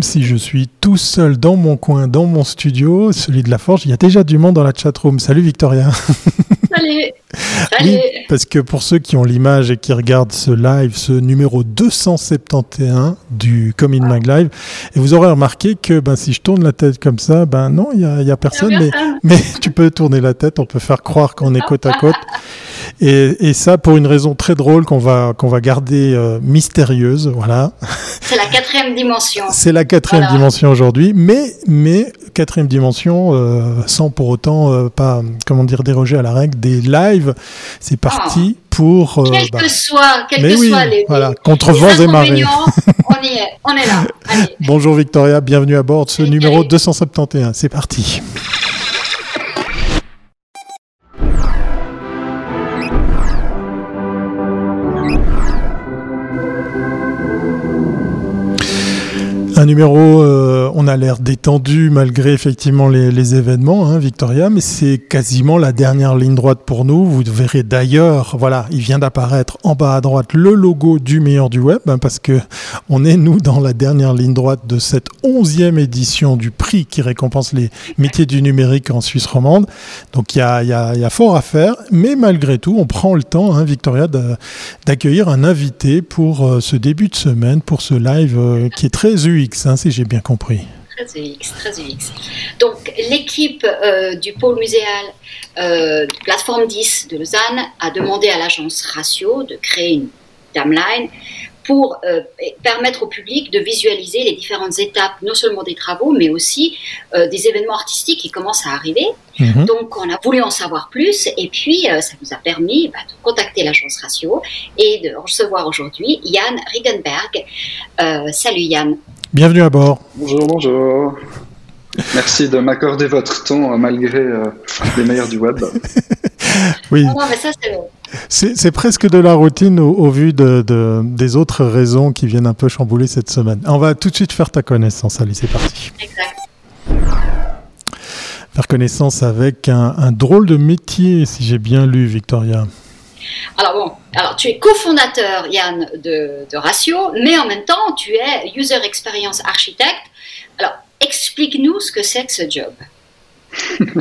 même si je suis tout seul dans mon coin, dans mon studio, celui de La Forge, il y a déjà du monde dans la chatroom. Salut Victoria. Salut. Oui, parce que pour ceux qui ont l'image et qui regardent ce live, ce numéro 271 du Comin' Mag Live, et vous aurez remarqué que si je tourne la tête comme ça, non, il n'y a personne, mais tu peux tourner la tête, on peut faire croire qu'on est côte à côte. Et ça, pour une raison très drôle qu'on va garder mystérieuse, voilà. C'est la quatrième dimension. C'est la quatrième dimension aujourd'hui, mais quatrième dimension sans pour autant pas déroger à la règle des lives. C'est parti pour contre vents et marées. On est là. Allez. Bonjour Victoria, bienvenue à bord de ce numéro 271. C'est parti. Un numéro, on a l'air détendu malgré effectivement les événements, Victoria, mais c'est quasiment la dernière ligne droite pour nous. Vous verrez d'ailleurs, il vient d'apparaître en bas à droite le logo du Meilleur du Web, parce que on est, nous, dans la dernière ligne droite de cette 11e édition du prix qui récompense les métiers du numérique en Suisse romande. Donc, il y a fort à faire, mais malgré tout, on prend le temps, Victoria, d'accueillir un invité pour ce début de semaine, pour ce live qui est très unique. Si j'ai bien compris. Très UX, très UX. Donc, l'équipe du pôle muséal Plateforme 10 de Lausanne a demandé à l'agence Ratio de créer une timeline pour permettre au public de visualiser les différentes étapes, non seulement des travaux, mais aussi des événements artistiques qui commencent à arriver. Mmh. Donc, on a voulu en savoir plus et puis ça nous a permis de contacter l'agence Ratio et de recevoir aujourd'hui Yann Rigenberg. Salut Yann. Bienvenue à bord. Bonjour, bonjour. Merci de m'accorder votre temps malgré les meilleurs du web. Oui. Non, mais ça, c'est presque de la routine au vu des autres raisons qui viennent un peu chambouler cette semaine. On va tout de suite faire ta connaissance. Allez, c'est parti. Exact. Faire connaissance avec un drôle de métier, si j'ai bien lu, Victoria. Alors tu es cofondateur, Yann, de Ratio, mais en même temps, tu es User Experience Architect. Alors, explique-nous ce que c'est que ce job.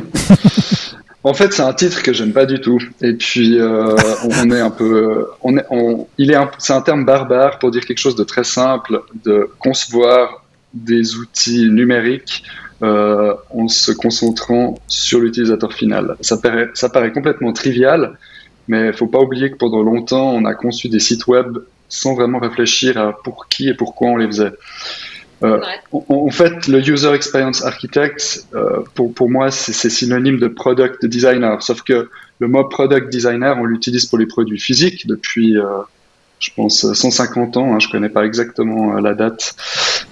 En fait, c'est un titre que j'aime pas du tout. Et puis, on est un peu... c'est un terme barbare pour dire quelque chose de très simple, de concevoir des outils numériques en se concentrant sur l'utilisateur final. Ça paraît complètement trivial, mais il ne faut pas oublier que pendant longtemps, on a conçu des sites web sans vraiment réfléchir à pour qui et pourquoi on les faisait. En fait, le User Experience Architect, pour moi, c'est synonyme de Product Designer, sauf que le mot Product Designer, on l'utilise pour les produits physiques depuis, je pense, 150 ans. Je ne connais pas exactement la date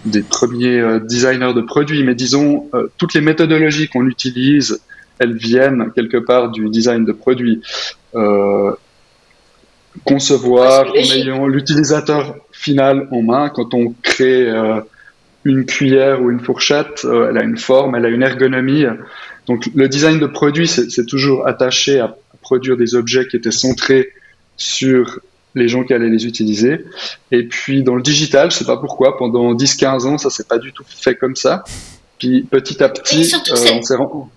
des premiers designers de produits, mais disons, toutes les méthodologies qu'on utilise, elles viennent quelque part du design de produits. Concevoir en ayant l'utilisateur final en main. Quand on crée une cuillère ou une fourchette, elle a une forme, elle a une ergonomie. Donc le design de produit, c'est toujours attaché à produire des objets qui étaient centrés sur les gens qui allaient les utiliser. Et puis dans le digital, je sais pas pourquoi, pendant 10-15 ans, ça s'est pas du tout fait comme ça. Puis petit à petit, on s'est rendu...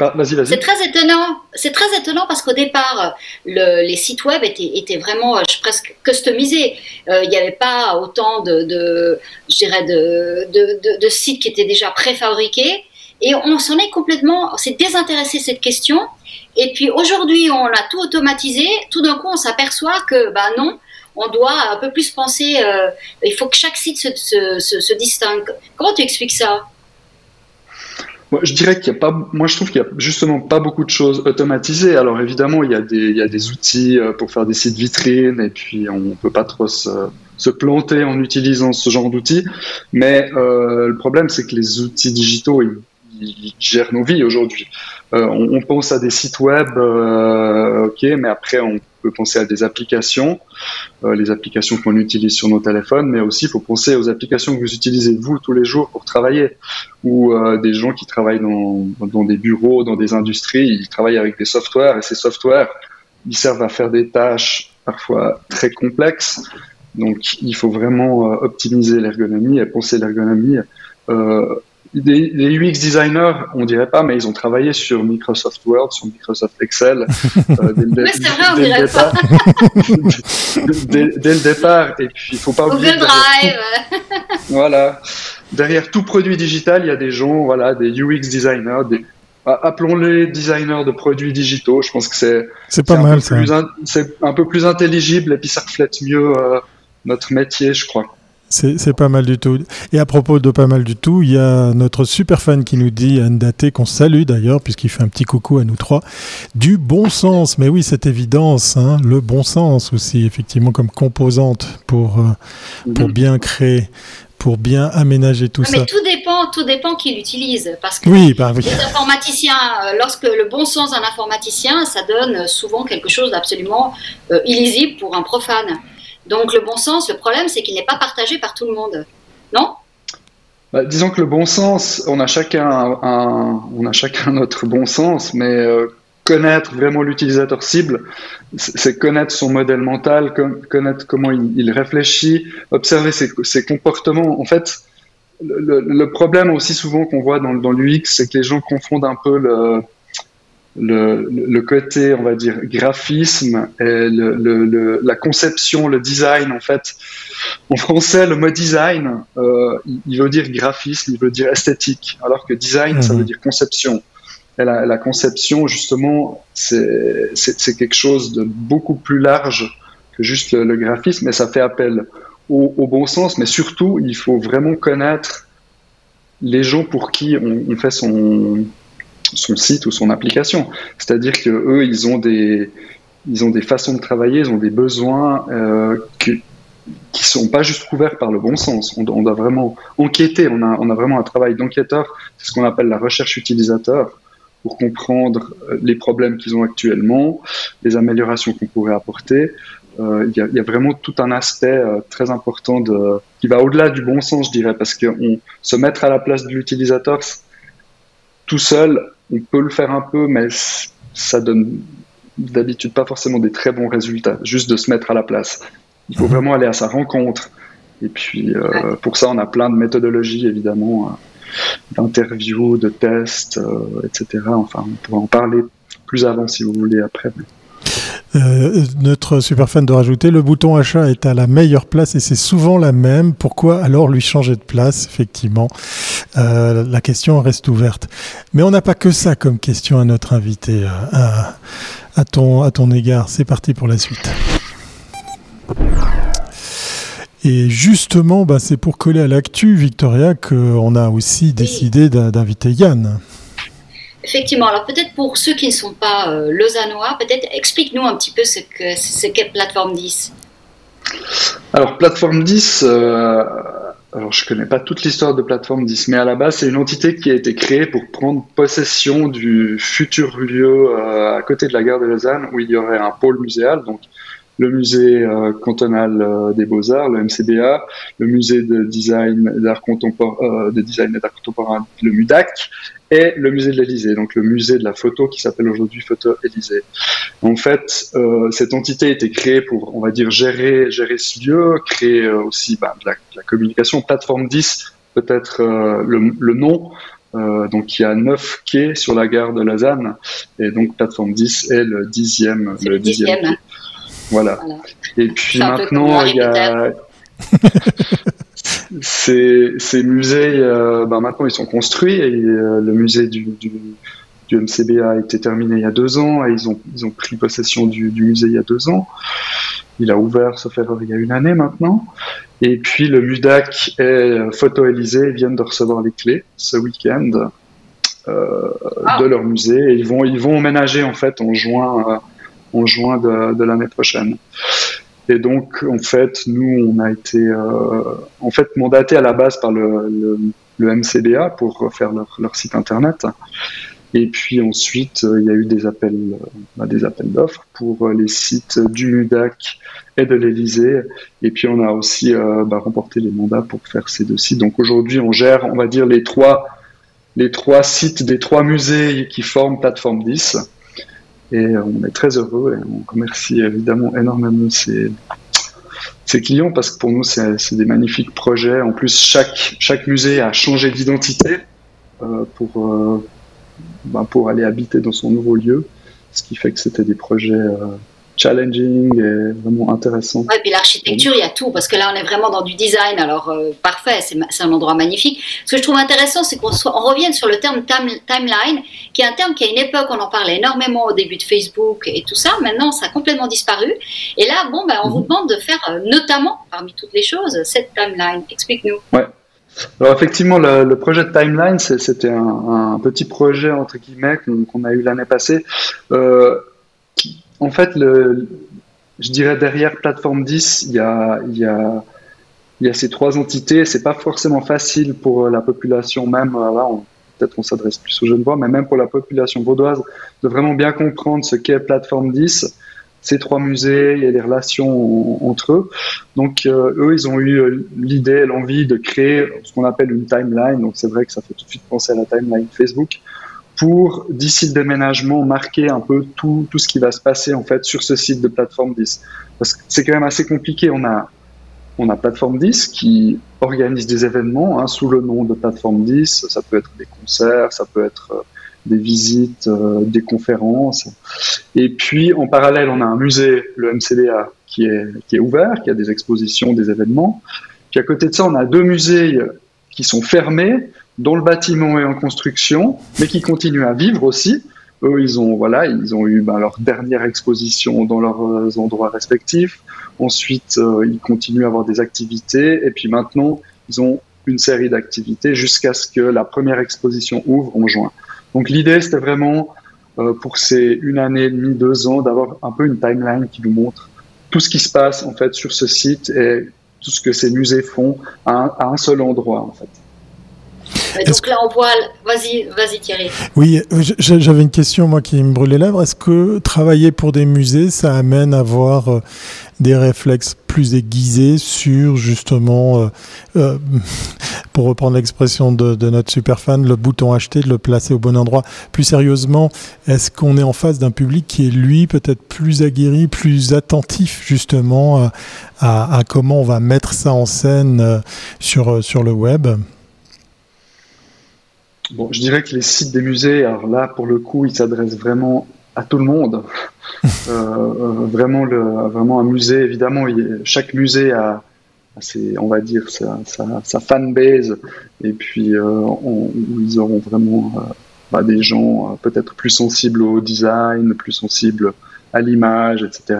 Vas-y. C'est très étonnant parce qu'au départ, les sites web étaient vraiment presque customisés. Il n'y avait pas autant de sites qui étaient déjà préfabriqués. Et on s'est désintéressé de cette question. Et puis aujourd'hui, on a tout automatisé. Tout d'un coup, on s'aperçoit que non, on doit un peu plus penser. Il faut que chaque site se distingue. Comment tu expliques ça ? Moi, je dirais je trouve qu'il n'y a justement pas beaucoup de choses automatisées. Alors évidemment, il y a des outils pour faire des sites vitrines et puis on ne peut pas trop se planter en utilisant ce genre d'outils. Mais le problème, c'est que les outils digitaux, ils gèrent nos vies aujourd'hui. On pense à des sites web, mais après on peut penser à des applications, les applications qu'on utilise sur nos téléphones, mais aussi il faut penser aux applications que vous utilisez vous tous les jours pour travailler, ou des gens qui travaillent dans des bureaux, dans des industries, ils travaillent avec des softwares, et ces softwares, ils servent à faire des tâches parfois très complexes, Donc, il faut vraiment optimiser l'ergonomie et penser l'ergonomie. Les UX designers, on dirait pas, mais ils ont travaillé sur Microsoft Word, sur Microsoft Excel. Dès le départ. Et puis, il faut pas oublier. Google Drive. Voilà. Derrière tout produit digital, il y a des gens, voilà, des UX designers, des, appelons-les designers de produits digitaux. Je pense que c'est pas mal, ça. C'est un peu plus intelligible et puis ça reflète mieux notre métier, je crois. C'est pas mal du tout. Et à propos de pas mal du tout, il y a notre super fan qui nous dit, Anne Daté, qu'on salue d'ailleurs, puisqu'il fait un petit coucou à nous trois, du bon sens. Mais oui, cette évidence, hein, le bon sens aussi, effectivement, comme composante pour bien créer, pour bien aménager tout ça. Mais tout dépend qui l'utilise. Parce que les informaticiens, lorsque le bon sens d'un informaticien, ça donne souvent quelque chose d'absolument illisible pour un profane. Donc, le bon sens, le problème, c'est qu'il n'est pas partagé par tout le monde, non ? Bah, disons que le bon sens, on a chacun notre bon sens, mais connaître vraiment l'utilisateur cible, c'est connaître son modèle mental, connaître comment il réfléchit, observer ses comportements. En fait, le problème aussi souvent qu'on voit dans l'UX, c'est que les gens confondent un peu le côté, on va dire, graphisme, et la conception, le design, en fait. En français, le mot design, il veut dire graphisme, il veut dire esthétique, alors que design, ça veut dire conception. Et la conception, justement, c'est quelque chose de beaucoup plus large que juste le graphisme, et ça fait appel au bon sens, mais surtout, il faut vraiment connaître les gens pour qui on fait son site ou son application. C'est-à-dire que eux, ils ont des façons de travailler, ils ont des besoins qui sont pas juste couverts par le bon sens. On doit vraiment enquêter. On a vraiment un travail d'enquêteur. C'est ce qu'on appelle la recherche utilisateur pour comprendre les problèmes qu'ils ont actuellement, les améliorations qu'on pourrait apporter. Il y a vraiment tout un aspect très important qui va au-delà du bon sens, je dirais, parce que se mettre à la place de l'utilisateur, tout seul, on peut le faire un peu, mais ça donne d'habitude pas forcément des très bons résultats, juste de se mettre à la place. Il faut vraiment aller à sa rencontre. Et puis, pour ça, on a plein de méthodologies, évidemment, d'interviews, de tests, etc. Enfin, on pourra en parler plus avant, si vous voulez, après. Notre super fan de rajouter, le bouton achat est à la meilleure place et c'est souvent la même, pourquoi alors lui changer de place, effectivement la question reste ouverte, mais on n'a pas que ça comme question à notre invité à ton égard. C'est parti pour la suite. Et justement, bah, c'est pour coller à l'actu, Victoria, qu'on a aussi décidé d'inviter Yann. Effectivement, alors peut-être pour ceux qui ne sont pas lausannois, peut-être explique-nous un petit peu ce qu'est Plateforme 10. Alors Plateforme 10, alors je ne connais pas toute l'histoire de Plateforme 10, mais à la base c'est une entité qui a été créée pour prendre possession du futur lieu à côté de la gare de Lausanne où il y aurait un pôle muséal, donc le musée cantonal des Beaux-Arts, le MCBA, le musée de design et d'art contemporain, le MUDAC, et le musée de l'Élysée, donc le musée de la photo qui s'appelle aujourd'hui Photo Élysée. En fait, cette entité a été créée pour, on va dire, gérer ce lieu, créer aussi de la communication. Plateforme 10, peut-être le nom. Donc il y a 9 quais sur la gare de Lausanne, et donc Plateforme 10 est le 10e. C'est le 10e quai. Voilà. Et puis maintenant, il y a... Ces musées, maintenant ils sont construits et le musée du MCBA a été terminé il y a 2 ans et ils ont pris possession du musée il y a 2 ans. Il a ouvert, sauf erreur, il y a 1 année maintenant. Et puis le MUDAC et Photo Élysée viennent de recevoir les clés ce week-end de leur musée et ils vont emménager en fait en juin de l'année prochaine. Et donc, en fait, nous, on a été mandatés à la base par le MCBA pour faire leur site internet. Et puis ensuite, il y a eu des appels d'offres pour les sites du MUDAC et de l'Élysée. Et puis, on a aussi remporté les mandats pour faire ces 2 sites. Donc aujourd'hui, on gère, on va dire, les trois sites des 3 musées qui forment Plateforme 10. Et on est très heureux et on remercie évidemment énormément ces, ses clients, parce que pour nous, c'est des magnifiques projets. En plus, chaque musée a changé d'identité pour aller habiter dans son nouveau lieu, ce qui fait que c'était des projets challenging et vraiment intéressant. Ouais, et puis l'architecture, il y a tout, parce que là on est vraiment dans du design, alors parfait, c'est un endroit magnifique. Ce que je trouve intéressant, c'est qu'on revienne sur le terme timeline, qui est un terme qui à une époque, on en parlait énormément au début de Facebook et tout ça, maintenant ça a complètement disparu, et là on vous demande de faire notamment, parmi toutes les choses, cette timeline. Explique-nous. Ouais. Alors effectivement, le projet de timeline, c'était un petit projet entre guillemets qu'on a eu l'année passée, en fait, je dirais derrière Plateforme 10, il y a ces trois entités. C'est pas forcément facile pour la population, même là, peut-être qu'on s'adresse plus aux Genevois, mais même pour la population vaudoise, de vraiment bien comprendre ce qu'est Plateforme 10, ces trois musées et les relations entre eux. Donc, eux, ils ont eu l'idée, l'envie de créer ce qu'on appelle une timeline. Donc, c'est vrai que ça fait tout de suite penser à la timeline Facebook, pour, d'ici le déménagement, marquer un peu tout ce qui va se passer en fait sur ce site de Plateforme 10. Parce que c'est quand même assez compliqué. On a Plateforme 10 qui organise des événements sous le nom de Plateforme 10. Ça peut être des concerts, ça peut être des visites, des conférences. Et puis, en parallèle, on a un musée, le MCBA, qui est ouvert, qui a des expositions, des événements. Puis à côté de ça, on a deux musées qui sont fermés, dont le bâtiment est en construction, mais qui continuent à vivre aussi. Eux, ils ont eu leur dernière exposition dans leurs endroits respectifs. Ensuite, ils continuent à avoir des activités. Et puis maintenant, ils ont une série d'activités jusqu'à ce que la première exposition ouvre en juin. Donc l'idée, c'était vraiment, pour ces 1 année et demie, 2 ans, d'avoir un peu une timeline qui nous montre tout ce qui se passe en fait sur ce site et tout ce que ces musées font à un seul endroit en fait. Donc là, on voit... Vas-y Thierry. Oui, j'avais une question, moi, qui me brûle les lèvres. Est-ce que travailler pour des musées, ça amène à avoir des réflexes plus aiguisés sur, justement, pour reprendre l'expression de notre super fan, le bouton acheter, de le placer au bon endroit? Plus sérieusement, est-ce qu'on est en face d'un public qui est, lui, peut-être plus aguerri, plus attentif, justement, à comment on va mettre ça en scène sur le web? Bon, je dirais que les sites des musées, alors là, pour le coup, ils s'adressent vraiment à tout le monde. Vraiment un musée, évidemment, chaque musée a ses, on va dire, sa fanbase. Et puis, ils auront vraiment des gens peut-être plus sensibles au design, plus sensibles à l'image, etc.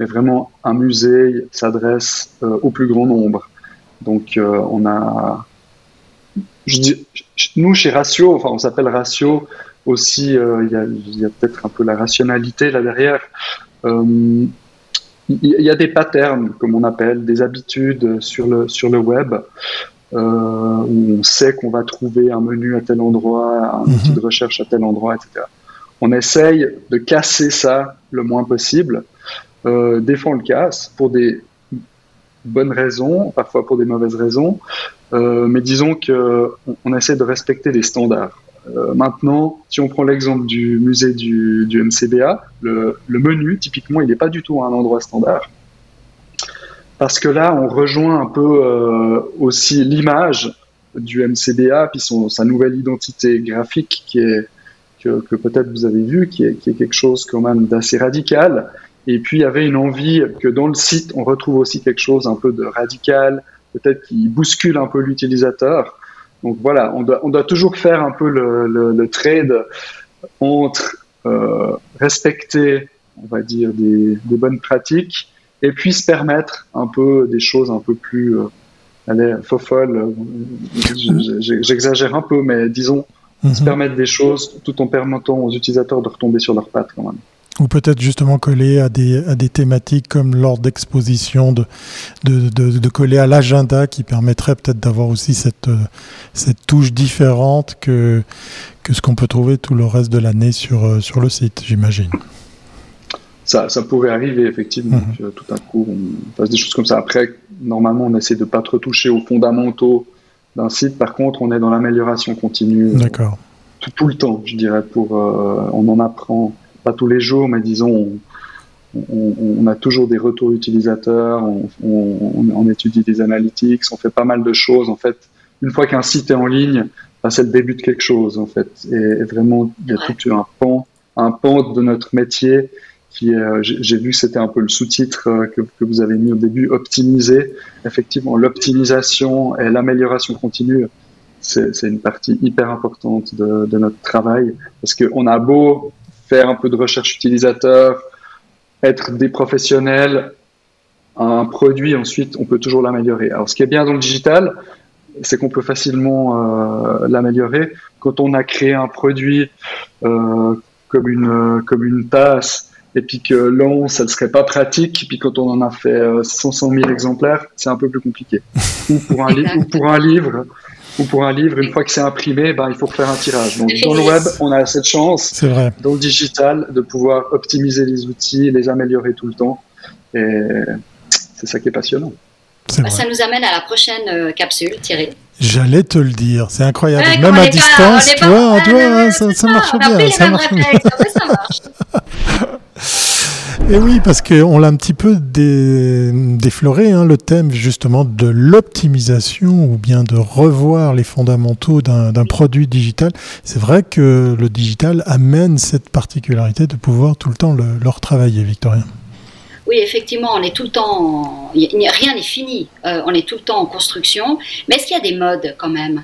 Mais vraiment, un musée s'adresse au plus grand nombre. Donc, on a... Nous, chez Ratio, enfin, on s'appelle Ratio aussi, il y a peut-être un peu la rationalité là derrière. Il y a des patterns, comme on appelle, des habitudes sur le web, où on sait qu'on va trouver un menu à tel endroit, un outil de recherche à tel endroit, etc. On essaye de casser ça le moins possible. Des fois, on le casse pour des bonnes raisons, parfois pour des mauvaises raisons. Mais disons qu'on essaie de respecter les standards. Maintenant, si on prend l'exemple du musée du MCBA, le menu, typiquement, il n'est pas du tout à un endroit standard. Parce que là, on rejoint un peu aussi l'image du MCBA, puis sa nouvelle identité graphique que peut-être vous avez vu, qui est quelque chose quand même d'assez radical. Et puis, il y avait une envie que dans le site, on retrouve aussi quelque chose un peu de radical, peut-être qui bouscule un peu l'utilisateur. Donc voilà, on doit toujours faire un peu le trade entre respecter, on va dire, des bonnes pratiques et puis se permettre un peu des choses un peu plus fofolles. J'exagère un peu, mais disons, se permettre des choses tout en permettant aux utilisateurs de retomber sur leurs pattes quand même. Ou peut-être justement coller à des thématiques comme lors d'exposition, de coller à l'agenda qui permettrait peut-être d'avoir aussi cette touche différente que ce qu'on peut trouver tout le reste de l'année sur le site, j'imagine. Ça pourrait arriver, effectivement. Mm-hmm. Tout à coup, on passe des choses comme ça. Après, normalement, on essaie de ne pas trop toucher aux fondamentaux d'un site. Par contre, on est dans l'amélioration continue. D'accord. Tout le temps, je dirais, on en apprend. Pas tous les jours, mais disons, on a toujours des retours utilisateurs, on étudie des analytics, on fait pas mal de choses. En fait, une fois qu'un site est en ligne, ben, c'est le début de quelque chose, en fait. Et vraiment, il y a tout un pan de notre métier qui, j'ai vu, c'était un peu le sous-titre que vous avez mis au début, optimiser. Effectivement, l'optimisation et l'amélioration continue, c'est une partie hyper importante de notre travail, parce qu'on a beau faire un peu de recherche utilisateur, être des professionnels, un produit, ensuite, on peut toujours l'améliorer. Alors, ce qui est bien dans le digital, c'est qu'on peut facilement l'améliorer. Quand on a créé un produit comme une tasse, et puis que l'on, ça ne serait pas pratique, puis quand on en a fait 500 000 exemplaires, c'est un peu plus compliqué. Ou pour un livre, une fois que c'est imprimé, ben, il faut refaire un tirage. Donc, dans le web, on a cette chance, c'est vrai, dans le digital, de pouvoir optimiser les outils, les améliorer tout le temps. Et c'est ça qui est passionnant. Ça nous amène à la prochaine capsule, Thierry. J'allais te le dire, c'est incroyable. Ouais, même à distance, tu vois, ça marche bien. Ça marche. Et oui, parce qu'on l'a un petit peu défloré, hein, le thème justement de l'optimisation ou bien de revoir les fondamentaux d'un produit digital. C'est vrai que le digital amène cette particularité de pouvoir tout le temps le retravailler, Victorien. Oui, effectivement, on est tout le temps, rien n'est fini, on est tout le temps en construction. Mais est-ce qu'il y a des modes quand même ?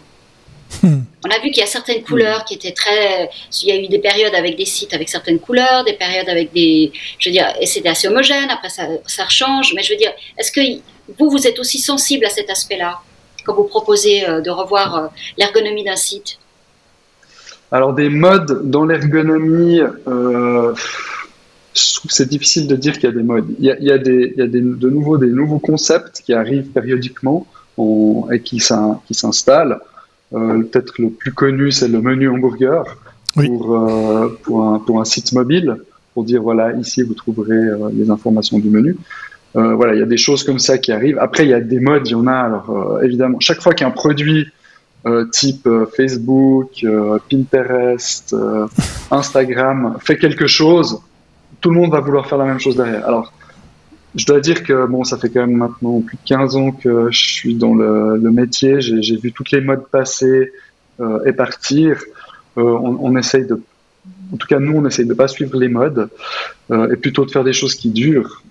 On a vu qu'il y a certaines couleurs qui étaient très... Il y a eu des périodes avec des sites avec certaines couleurs, des périodes avec des... Je veux dire, et c'était assez homogène, après ça change. Mais je veux dire, est-ce que vous êtes aussi sensible à cet aspect-là quand vous proposez de revoir l'ergonomie d'un site ? Alors, des modes dans l'ergonomie... Je trouve que c'est difficile de dire qu'il y a des modes. Il y a de nouveaux concepts qui arrivent périodiquement et qui s'installent. Peut-être le plus connu, c'est le menu hamburger pour un site mobile, pour dire voilà, ici vous trouverez les informations du menu. Voilà, il y a des choses comme ça qui arrivent. Après, il y a des modes, il y en a. Alors évidemment, chaque fois qu'un produit type Facebook, Pinterest, Instagram fait quelque chose, tout le monde va vouloir faire la même chose derrière. Alors, je dois dire que bon, ça fait quand même maintenant plus de 15 ans que je suis dans le métier. J'ai vu toutes les modes passer et partir. On essaye de pas suivre les modes et plutôt de faire des choses qui durent.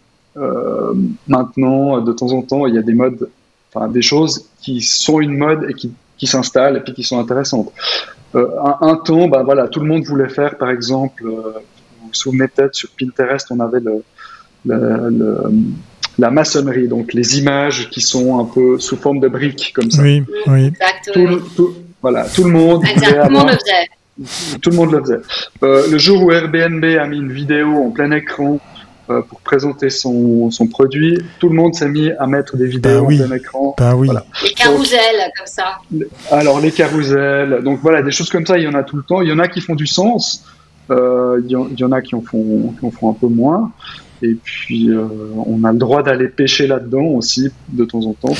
Maintenant, de temps en temps, il y a des modes, enfin des choses qui sont une mode et qui s'installent et puis qui sont intéressantes. Un temps, ben voilà, tout le monde voulait faire, par exemple. Vous vous souvenez peut-être, sur Pinterest, on avait la maçonnerie, donc les images qui sont un peu sous forme de briques, comme ça. Oui. Exact, tout le monde le faisait. Tout le monde le faisait. Le jour où Airbnb a mis une vidéo en plein écran pour présenter son produit, tout le monde s'est mis à mettre des vidéos en plein écran. Voilà. Les carousels, comme ça. Alors, les carousels, donc voilà, des choses comme ça, il y en a tout le temps. Il y en a qui font du sens. Il y en a qui en font un peu moins, et puis on a le droit d'aller pêcher là-dedans aussi de temps en temps.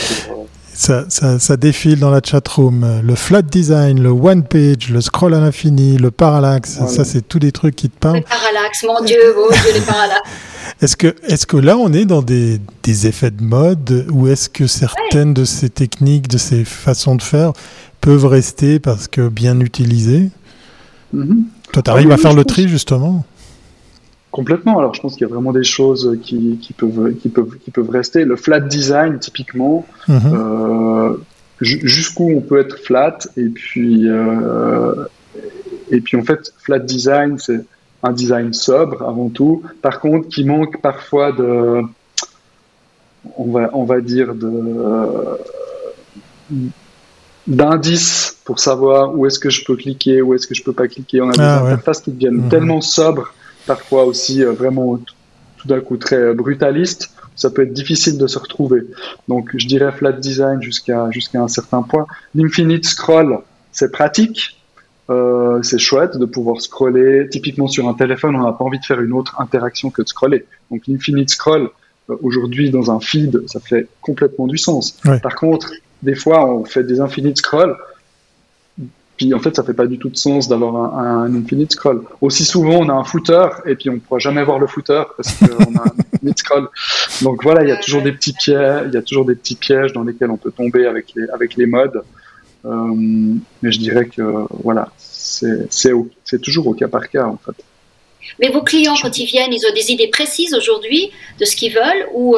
Ça défile dans la chatroom. Le flat design, le one page, le scroll à l'infini, le parallaxe, voilà. Ça c'est tous des trucs qui te parlent. Le parallaxe, mon Dieu, les parallaxes. Est-ce que là on est dans des effets de mode, ou est-ce que certaines de ces techniques, de ces façons de faire peuvent rester parce que bien utilisées? Mm-hmm. Toi, t'arrives à faire le tri, justement ? Complètement. Alors, je pense qu'il y a vraiment des choses qui peuvent rester. Le flat design, typiquement, jusqu'où on peut être flat. Et puis, en fait, flat design, c'est un design sobre, avant tout. Par contre, qui manque parfois de... On va dire d'indices pour savoir où est-ce que je peux cliquer, où est-ce que je peux pas cliquer. On a des interfaces qui deviennent tellement sobres, parfois aussi vraiment tout d'un coup très brutalistes, ça peut être difficile de se retrouver. Donc je dirais flat design jusqu'à un certain point. L'infinite scroll, c'est pratique, c'est chouette de pouvoir scroller. Typiquement sur un téléphone, on n'a pas envie de faire une autre interaction que de scroller. Donc l'infinite scroll, aujourd'hui dans un feed, ça fait complètement du sens. Ouais. Par contre, des fois, on fait des infinites scrolls. Puis en fait, ça fait pas du tout de sens d'avoir un infinite scroll. Aussi souvent, on a un footer et puis on pourra jamais voir le footer parce qu'on a un infinite scroll. Donc voilà, il y a toujours des petits pièges, dans lesquels on peut tomber avec les modes. Mais je dirais que voilà, c'est toujours au cas par cas en fait. Mais vos clients, quand ils viennent, ils ont des idées précises aujourd'hui de ce qu'ils veulent ou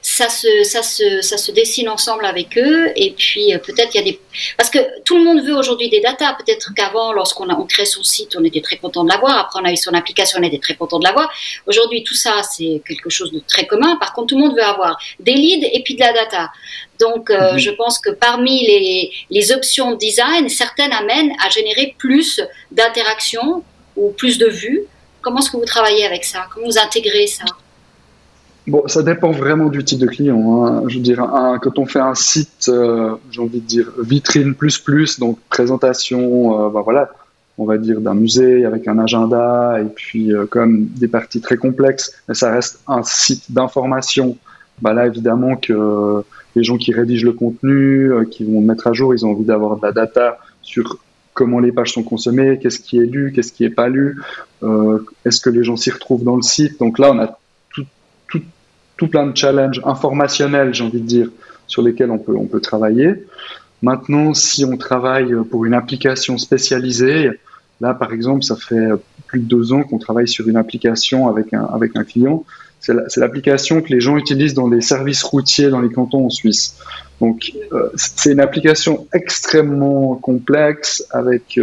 ça se dessine ensemble avec eux et puis peut-être il y a des... Parce que tout le monde veut aujourd'hui des datas. Peut-être qu'avant, lorsqu'on crée son site, on était très content de l'avoir. Après, on a eu son application, on était très content de l'avoir. Aujourd'hui, tout ça, c'est quelque chose de très commun. Par contre, tout le monde veut avoir des leads et puis de la data. Donc, je pense que parmi les options de design, certaines amènent à générer plus d'interactions ou plus de vues. Comment est-ce que vous travaillez avec ça? Comment vous intégrez ça? Bon, ça dépend vraiment du type de client. Hein. Je veux dire, quand on fait un site, j'ai envie de dire vitrine plus, donc présentation, voilà, on va dire d'un musée avec un agenda et puis comme des parties très complexes, mais ça reste un site d'information. Bah là, évidemment que les gens qui rédigent le contenu, qui vont le mettre à jour, ils ont envie d'avoir de la data sur comment les pages sont consommées, qu'est-ce qui est lu, qu'est-ce qui n'est pas lu, est-ce que les gens s'y retrouvent dans le site. Donc là, on a tout plein de challenges informationnels, j'ai envie de dire, sur lesquels on peut travailler. Maintenant, si on travaille pour une application spécialisée, là, par exemple, ça fait plus de 2 ans qu'on travaille sur une application avec un client. C'est l'application que les gens utilisent dans les services routiers dans les cantons en Suisse. Donc, c'est une application extrêmement complexe avec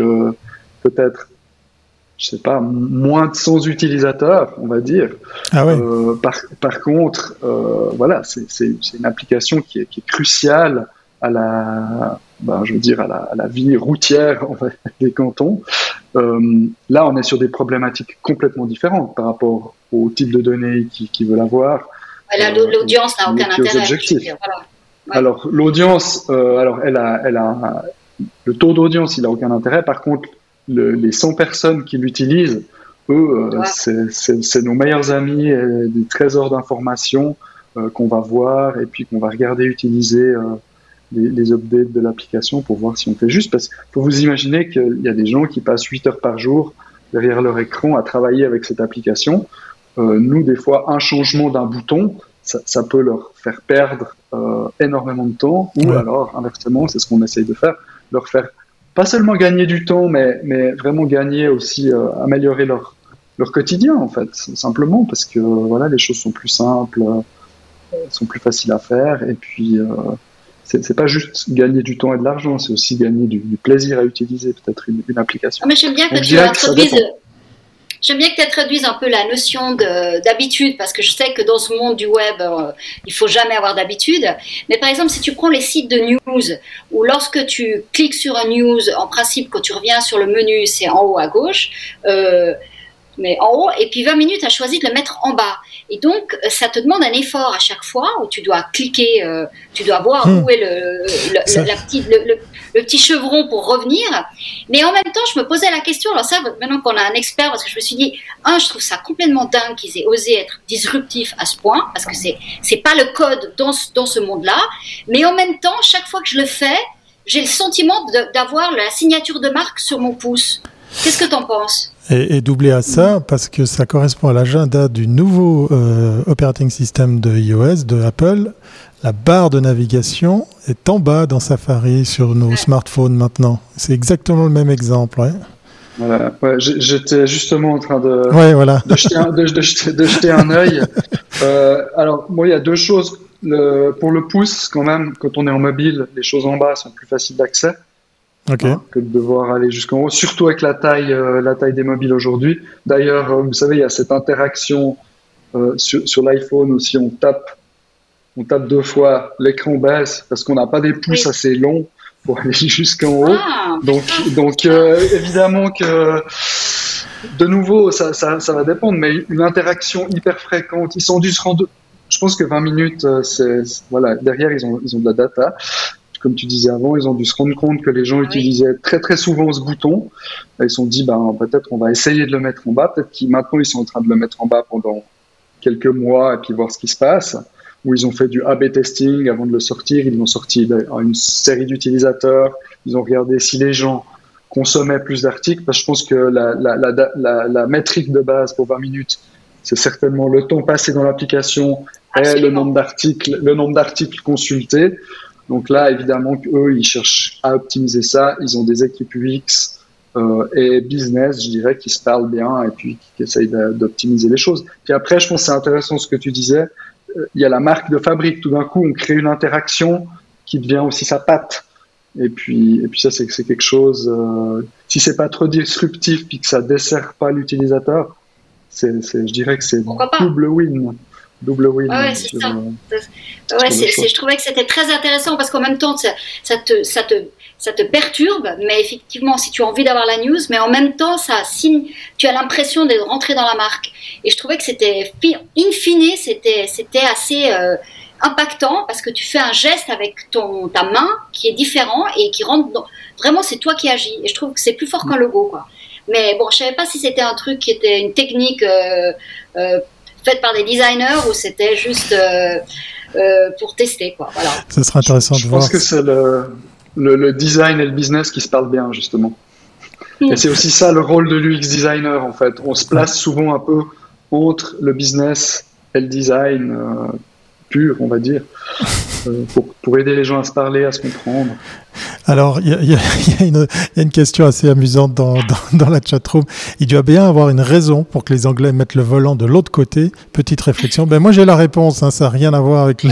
peut-être, je sais pas, moins de 100 utilisateurs, on va dire. Ah ouais. Par contre, voilà, c'est une application qui est cruciale à la, je veux dire, à la vie routière des cantons. Là, on est sur des problématiques complètement différentes par rapport au type de données qu'ils veulent avoir. Voilà, l'audience n'a aucun intérêt. Voilà. Ouais. Alors, l'audience, elle a le taux d'audience, il n'a aucun intérêt. Par contre, les 100 personnes qui l'utilisent, eux, ouais, c'est nos meilleurs amis, des trésors d'informations qu'on va voir et puis qu'on va regarder utiliser les updates de l'application pour voir si on fait juste. Parce qu'il faut vous imaginer qu'il y a des gens qui passent 8 heures par jour derrière leur écran à travailler avec cette application. Nous, des fois, un changement d'un bouton, ça peut leur faire perdre énormément de temps, ou alors, inversement, c'est ce qu'on essaye de faire, leur faire pas seulement gagner du temps, mais vraiment gagner aussi, améliorer leur quotidien, en fait, simplement, parce que voilà, les choses sont plus simples, sont plus faciles à faire, et puis... C'est pas juste gagner du temps et de l'argent, c'est aussi gagner du plaisir à utiliser peut-être une application. Mais j'aime bien que tu introduises un peu la notion d'habitude, parce que je sais que dans ce monde du web, il faut jamais avoir d'habitude. Mais par exemple, si tu prends les sites de news, où lorsque tu cliques sur un news, en principe, quand tu reviens sur le menu, c'est en haut à gauche, mais en haut, et puis 20 minutes, tu as choisi de le mettre en bas. Et donc, ça te demande un effort à chaque fois où tu dois cliquer, tu dois voir où est le petit chevron pour revenir. Mais en même temps, je me posais la question, alors ça, maintenant qu'on a un expert, parce que je me suis dit, je trouve ça complètement dingue qu'ils aient osé être disruptifs à ce point, parce que c'est pas le code dans ce monde-là. Mais en même temps, chaque fois que je le fais, j'ai le sentiment d'avoir la signature de marque sur mon pouce. Qu'est-ce que t'en penses ? Et doublé à ça, parce que ça correspond à l'agenda du nouveau operating system de iOS, de Apple. La barre de navigation est en bas dans Safari sur nos smartphones maintenant. C'est exactement le même exemple. Ouais. Voilà. Ouais, j'étais justement en train de jeter un œil. Alors, moi, il y a 2 choses. Pour le pouce, quand même, quand on est en mobile, les choses en bas sont plus faciles d'accès. Okay. Que de devoir aller jusqu'en haut, surtout avec la taille des mobiles aujourd'hui. D'ailleurs, vous savez, il y a cette interaction sur l'iPhone aussi, on tape 2 fois, l'écran baisse parce qu'on n'a pas des pouces assez longs pour aller jusqu'en haut. Donc, évidemment que de nouveau, ça va dépendre, mais une interaction hyper fréquente, ils sont dû se rendre. Je pense que 20 minutes, voilà, derrière ils ont de la data. Comme tu disais avant, ils ont dû se rendre compte que les gens utilisaient très très souvent ce bouton. Ils se sont dit, peut-être on va essayer de le mettre en bas. Peut-être qu'ils maintenant ils sont en train de le mettre en bas pendant quelques mois et puis voir ce qui se passe. Ou ils ont fait du A/B testing avant de le sortir. Ils l'ont sorti à une série d'utilisateurs. Ils ont regardé si les gens consommer plus d'articles, parce que je pense que la métrique de base pour 20 minutes, c'est certainement le temps passé dans l'application et le nombre d'articles consultés. Donc là, évidemment, qu'eux, ils cherchent à optimiser ça. Ils ont des équipes UX et business, je dirais, qui se parlent bien et puis qui essayent d'optimiser les choses. Puis après, je pense que c'est intéressant ce que tu disais. Il y a la marque de fabrique. Tout d'un coup, on crée une interaction qui devient aussi sa patte. Et puis ça, c'est quelque chose... si c'est pas trop disruptif puis que ça dessert pas l'utilisateur, je dirais que c'est double win. Ouais, c'est ça. Je trouvais que c'était très intéressant parce qu'en même temps, ça te perturbe, mais effectivement, si tu as envie d'avoir la news, mais en même temps, ça signe, tu as l'impression d'être rentré dans la marque. Et je trouvais que c'était, in fine, c'était assez impactant parce que tu fais un geste avec ta main qui est différent et qui rentre dans, vraiment, c'est toi qui agis. Et je trouve que c'est plus fort qu'un logo, quoi. Mais bon, je savais pas si c'était un truc qui était une technique faite par des designers ou c'était juste pour tester, quoi. Voilà. Ça sera intéressant de voir. Je pense que c'est le design et le business qui se parlent bien, justement. Et c'est aussi ça le rôle de l'UX designer, en fait. On se place souvent un peu entre le business et le design pur, on va dire, pour aider les gens à se parler, à se comprendre. Alors, il y a une question assez amusante dans la chatroom. Il doit bien avoir une raison pour que les Anglais mettent le volant de l'autre côté. Petite réflexion. Ben moi, j'ai la réponse. Ça n'a rien à voir avec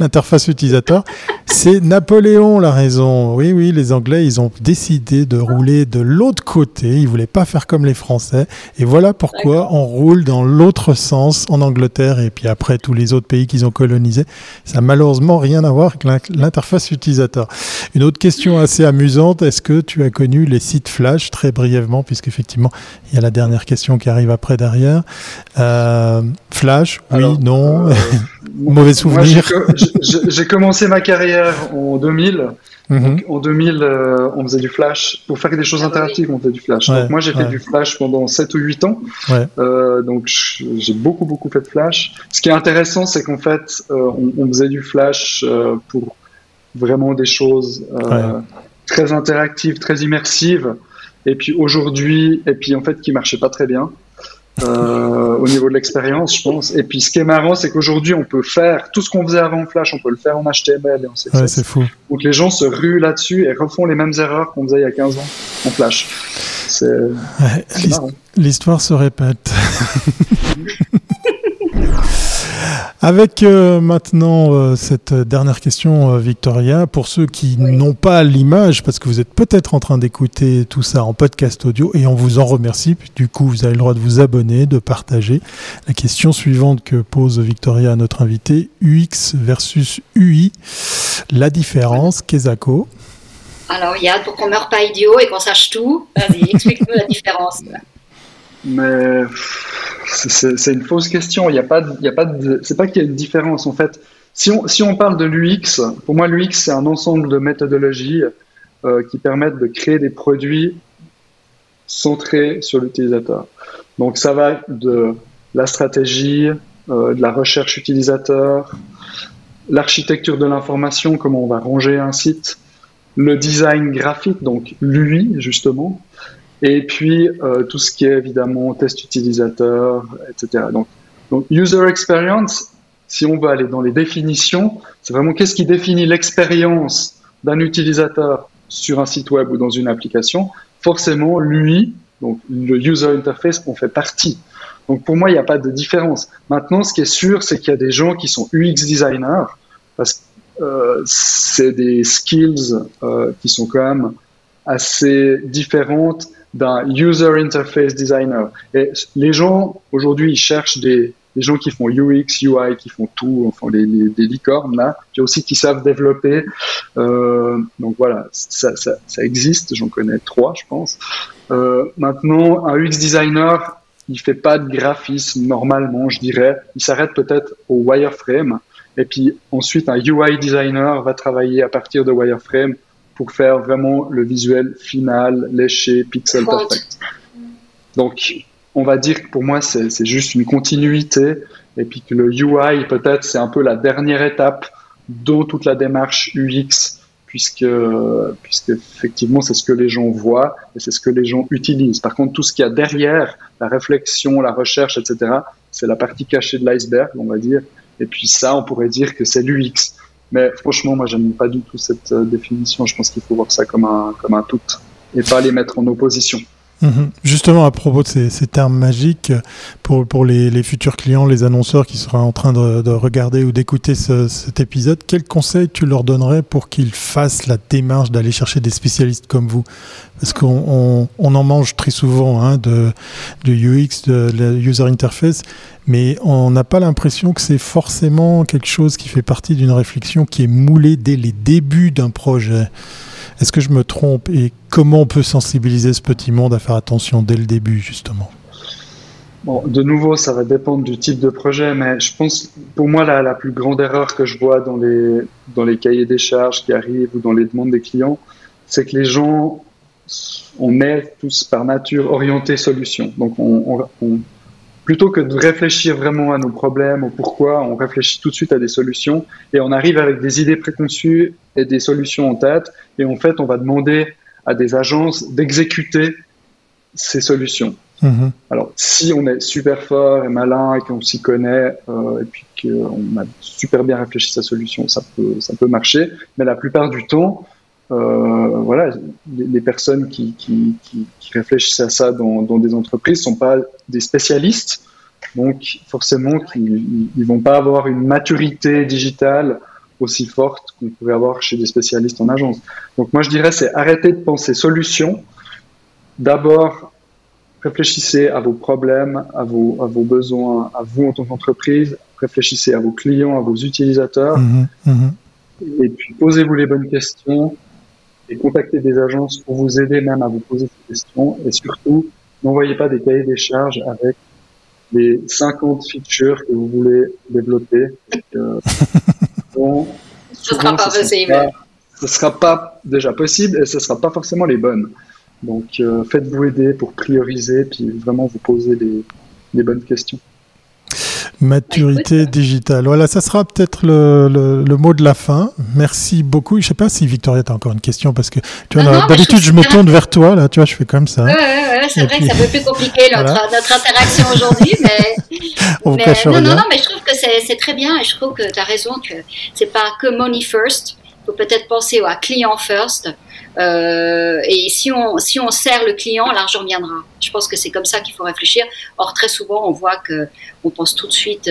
l'interface utilisateur. C'est Napoléon la raison. Oui, les Anglais, ils ont décidé de rouler de l'autre côté. Ils ne voulaient pas faire comme les Français. Et voilà pourquoi on roule dans l'autre sens en Angleterre et puis après tous les autres pays qu'ils ont colonisés. Ça n'a malheureusement rien à voir avec l'interface utilisateur. Une autre question assez amusante, est-ce que tu as connu les sites Flash, très brièvement, puisqu'effectivement, il y a la dernière question qui arrive après, derrière. Flash, alors, oui, non, mauvais souvenir. Moi, j'ai commencé ma carrière en 2000. Mm-hmm. Donc, en 2000, on faisait du Flash. Pour faire des choses interactives, on faisait du Flash. Ouais, donc moi, j'ai fait du Flash pendant 7 ou 8 ans. Ouais. Donc, j'ai beaucoup fait de Flash. Ce qui est intéressant, c'est qu'en fait, on faisait du Flash pour vraiment des choses très interactives, très immersives, et puis aujourd'hui, et puis en fait qui marchaient pas très bien au niveau de l'expérience, je pense. Et puis ce qui est marrant, c'est qu'aujourd'hui on peut faire tout ce qu'on faisait avant Flash, on peut le faire en HTML et en CSS. Ouais, c'est fou. Donc les gens se ruent là-dessus et refont les mêmes erreurs qu'on faisait il y a 15 ans en Flash. C'est marrant. L'histoire se répète. Avec maintenant cette dernière question, Victoria, pour ceux qui n'ont pas l'image, parce que vous êtes peut-être en train d'écouter tout ça en podcast audio, et on vous en remercie, du coup vous avez le droit de vous abonner, de partager. La question suivante que pose Victoria à notre invité, UX versus UI, la différence, Kezako. Alors Yann, pour qu'on ne meure pas idiot et qu'on sache tout, vas-y, explique-nous la différence. Mais c'est une fausse question. Il y a pas de, c'est pas qu'il y a une différence en fait. Si on parle de l'UX, pour moi l'UX c'est un ensemble de méthodologies qui permettent de créer des produits centrés sur l'utilisateur. Donc ça va de la stratégie, de la recherche utilisateur, l'architecture de l'information, comment on va ranger un site, le design graphique, donc l'UI justement. Et puis, tout ce qui est évidemment test utilisateur, etc. Donc, user experience, si on veut aller dans les définitions, c'est vraiment qu'est-ce qui définit l'expérience d'un utilisateur sur un site web ou dans une application. Forcément, l'UI, donc le user interface, en fait partie. Donc, pour moi, il n'y a pas de différence. Maintenant, ce qui est sûr, c'est qu'il y a des gens qui sont UX designers, parce que c'est des skills qui sont quand même assez différentes d'un user interface designer. Et les gens, aujourd'hui, ils cherchent des gens qui font UX, UI, qui font tout, enfin, des licornes, là. Puis aussi qui savent développer. Donc voilà, ça existe. J'en connais 3, je pense. Maintenant, un UX designer, il fait pas de graphisme, normalement, je dirais. Il s'arrête peut-être au wireframe. Et puis ensuite, un UI designer va travailler à partir de wireframe pour faire vraiment le visuel final, léché, pixel perfect. Donc, on va dire que pour moi, c'est juste une continuité, et puis que le UI, peut-être, c'est un peu la dernière étape dans toute la démarche UX puisque effectivement c'est ce que les gens voient et c'est ce que les gens utilisent. Par contre, tout ce qu'il y a derrière, la réflexion, la recherche, etc., c'est la partie cachée de l'iceberg, on va dire. Et puis ça, on pourrait dire que c'est l'UX. Mais franchement, moi, j'aime pas du tout cette définition. Je pense qu'il faut voir ça comme un tout et pas les mettre en opposition. Justement, à propos de ces termes magiques, pour les futurs clients, les annonceurs qui seraient en train de regarder ou d'écouter cet épisode, quels conseils tu leur donnerais pour qu'ils fassent la démarche d'aller chercher des spécialistes comme vous ? Parce qu'on en mange très souvent de UX, de la user interface, mais on n'a pas l'impression que c'est forcément quelque chose qui fait partie d'une réflexion qui est moulée dès les débuts d'un projet. Est-ce que je me trompe et comment on peut sensibiliser ce petit monde à faire attention dès le début, justement ? Bon, de nouveau, ça va dépendre du type de projet, mais je pense, pour moi, la plus grande erreur que je vois dans les cahiers des charges qui arrivent ou dans les demandes des clients, c'est que les gens, on est tous par nature orientés solutions. Donc, on plutôt que de réfléchir vraiment à nos problèmes, au pourquoi, on réfléchit tout de suite à des solutions et on arrive avec des idées préconçues et des solutions en tête. Et en fait, on va demander à des agences d'exécuter ces solutions. Mmh. Alors, si on est super fort et malin et qu'on s'y connaît et puis qu'on a super bien réfléchi sa solution, ça peut marcher. Mais la plupart du temps, les personnes qui réfléchissent à ça dans des entreprises sont pas des spécialistes, donc forcément ils vont pas avoir une maturité digitale aussi forte qu'on pourrait avoir chez des spécialistes en agence. Donc moi je dirais, c'est arrêter de penser solution. D'abord, réfléchissez à vos problèmes, à vos besoins, à vous en tant qu'entreprise, réfléchissez à vos clients, à vos utilisateurs, et puis posez-vous les bonnes questions. Et contactez des agences pour vous aider même à vous poser ces questions. Et surtout, n'envoyez pas des cahiers des charges avec les 50 features que vous voulez développer. Ce ne sera pas déjà possible et ce ne sera pas forcément les bonnes. Donc, faites-vous aider pour prioriser puis vraiment vous poser les bonnes questions. Maturité digitale. Voilà, ça sera peut-être le mot de la fin. Merci beaucoup. Je ne sais pas si Victoria, tu as encore une question, parce que tu vois, d'habitude, je me tourne vers toi. Là, tu vois, je fais comme ça. Ouais, c'est vrai que c'est un peu plus compliqué notre interaction aujourd'hui, mais je trouve que c'est très bien et je trouve que tu as raison que ce n'est pas que money first. Il faut peut-être penser à client first. Et si on sert le client, l'argent viendra. Je pense que c'est comme ça qu'il faut réfléchir. Or, très souvent, on voit qu'on pense tout de suite,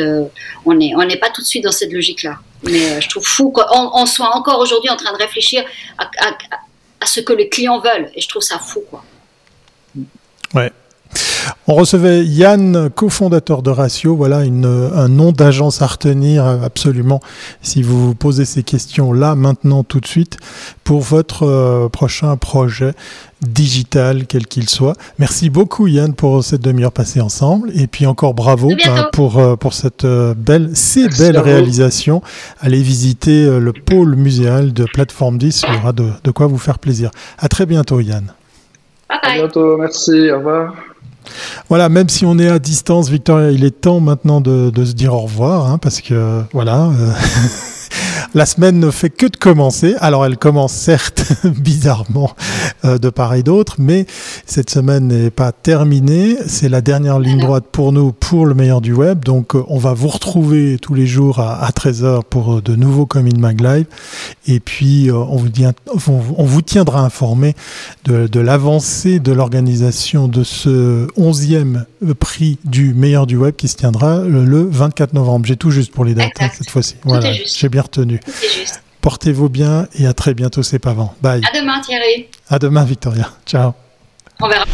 on n'est pas tout de suite dans cette logique-là. Mais je trouve fou qu'on soit encore aujourd'hui en train de réfléchir à ce que les clients veulent. Et je trouve ça fou, quoi. Ouais. On recevait Yann, cofondateur de Ratio. Voilà un nom d'agence à retenir absolument si vous vous posez ces questions là, maintenant, tout de suite, pour votre prochain projet digital, quel qu'il soit. Merci beaucoup Yann pour cette demi-heure passée ensemble et puis encore bravo pour cette belle réalisation. Allez visiter le pôle muséal de Plateforme 10, il y aura de quoi vous faire plaisir. À très bientôt Yann. Bye bye. À bientôt, merci, au revoir. Voilà, même si on est à distance, Victoria, il est temps maintenant de se dire au revoir, parce que la semaine ne fait que de commencer. Alors elle commence certes bizarrement de part et d'autre, mais cette semaine n'est pas terminée. C'est la dernière ligne droite pour nous, pour le meilleur du web. Donc on va vous retrouver tous les jours à 13h pour de nouveaux Comin' Mag Live. Et puis on vous tiendra informé de l'avancée de l'organisation de ce 11e prix du meilleur du web qui se tiendra le 24 novembre. J'ai tout juste pour les dates cette fois-ci. Voilà, j'ai bien retenu. C'est juste. Portez-vous bien et à très bientôt, c'est Pavan. Bye. À demain Thierry. À demain Victoria. Ciao. On verra.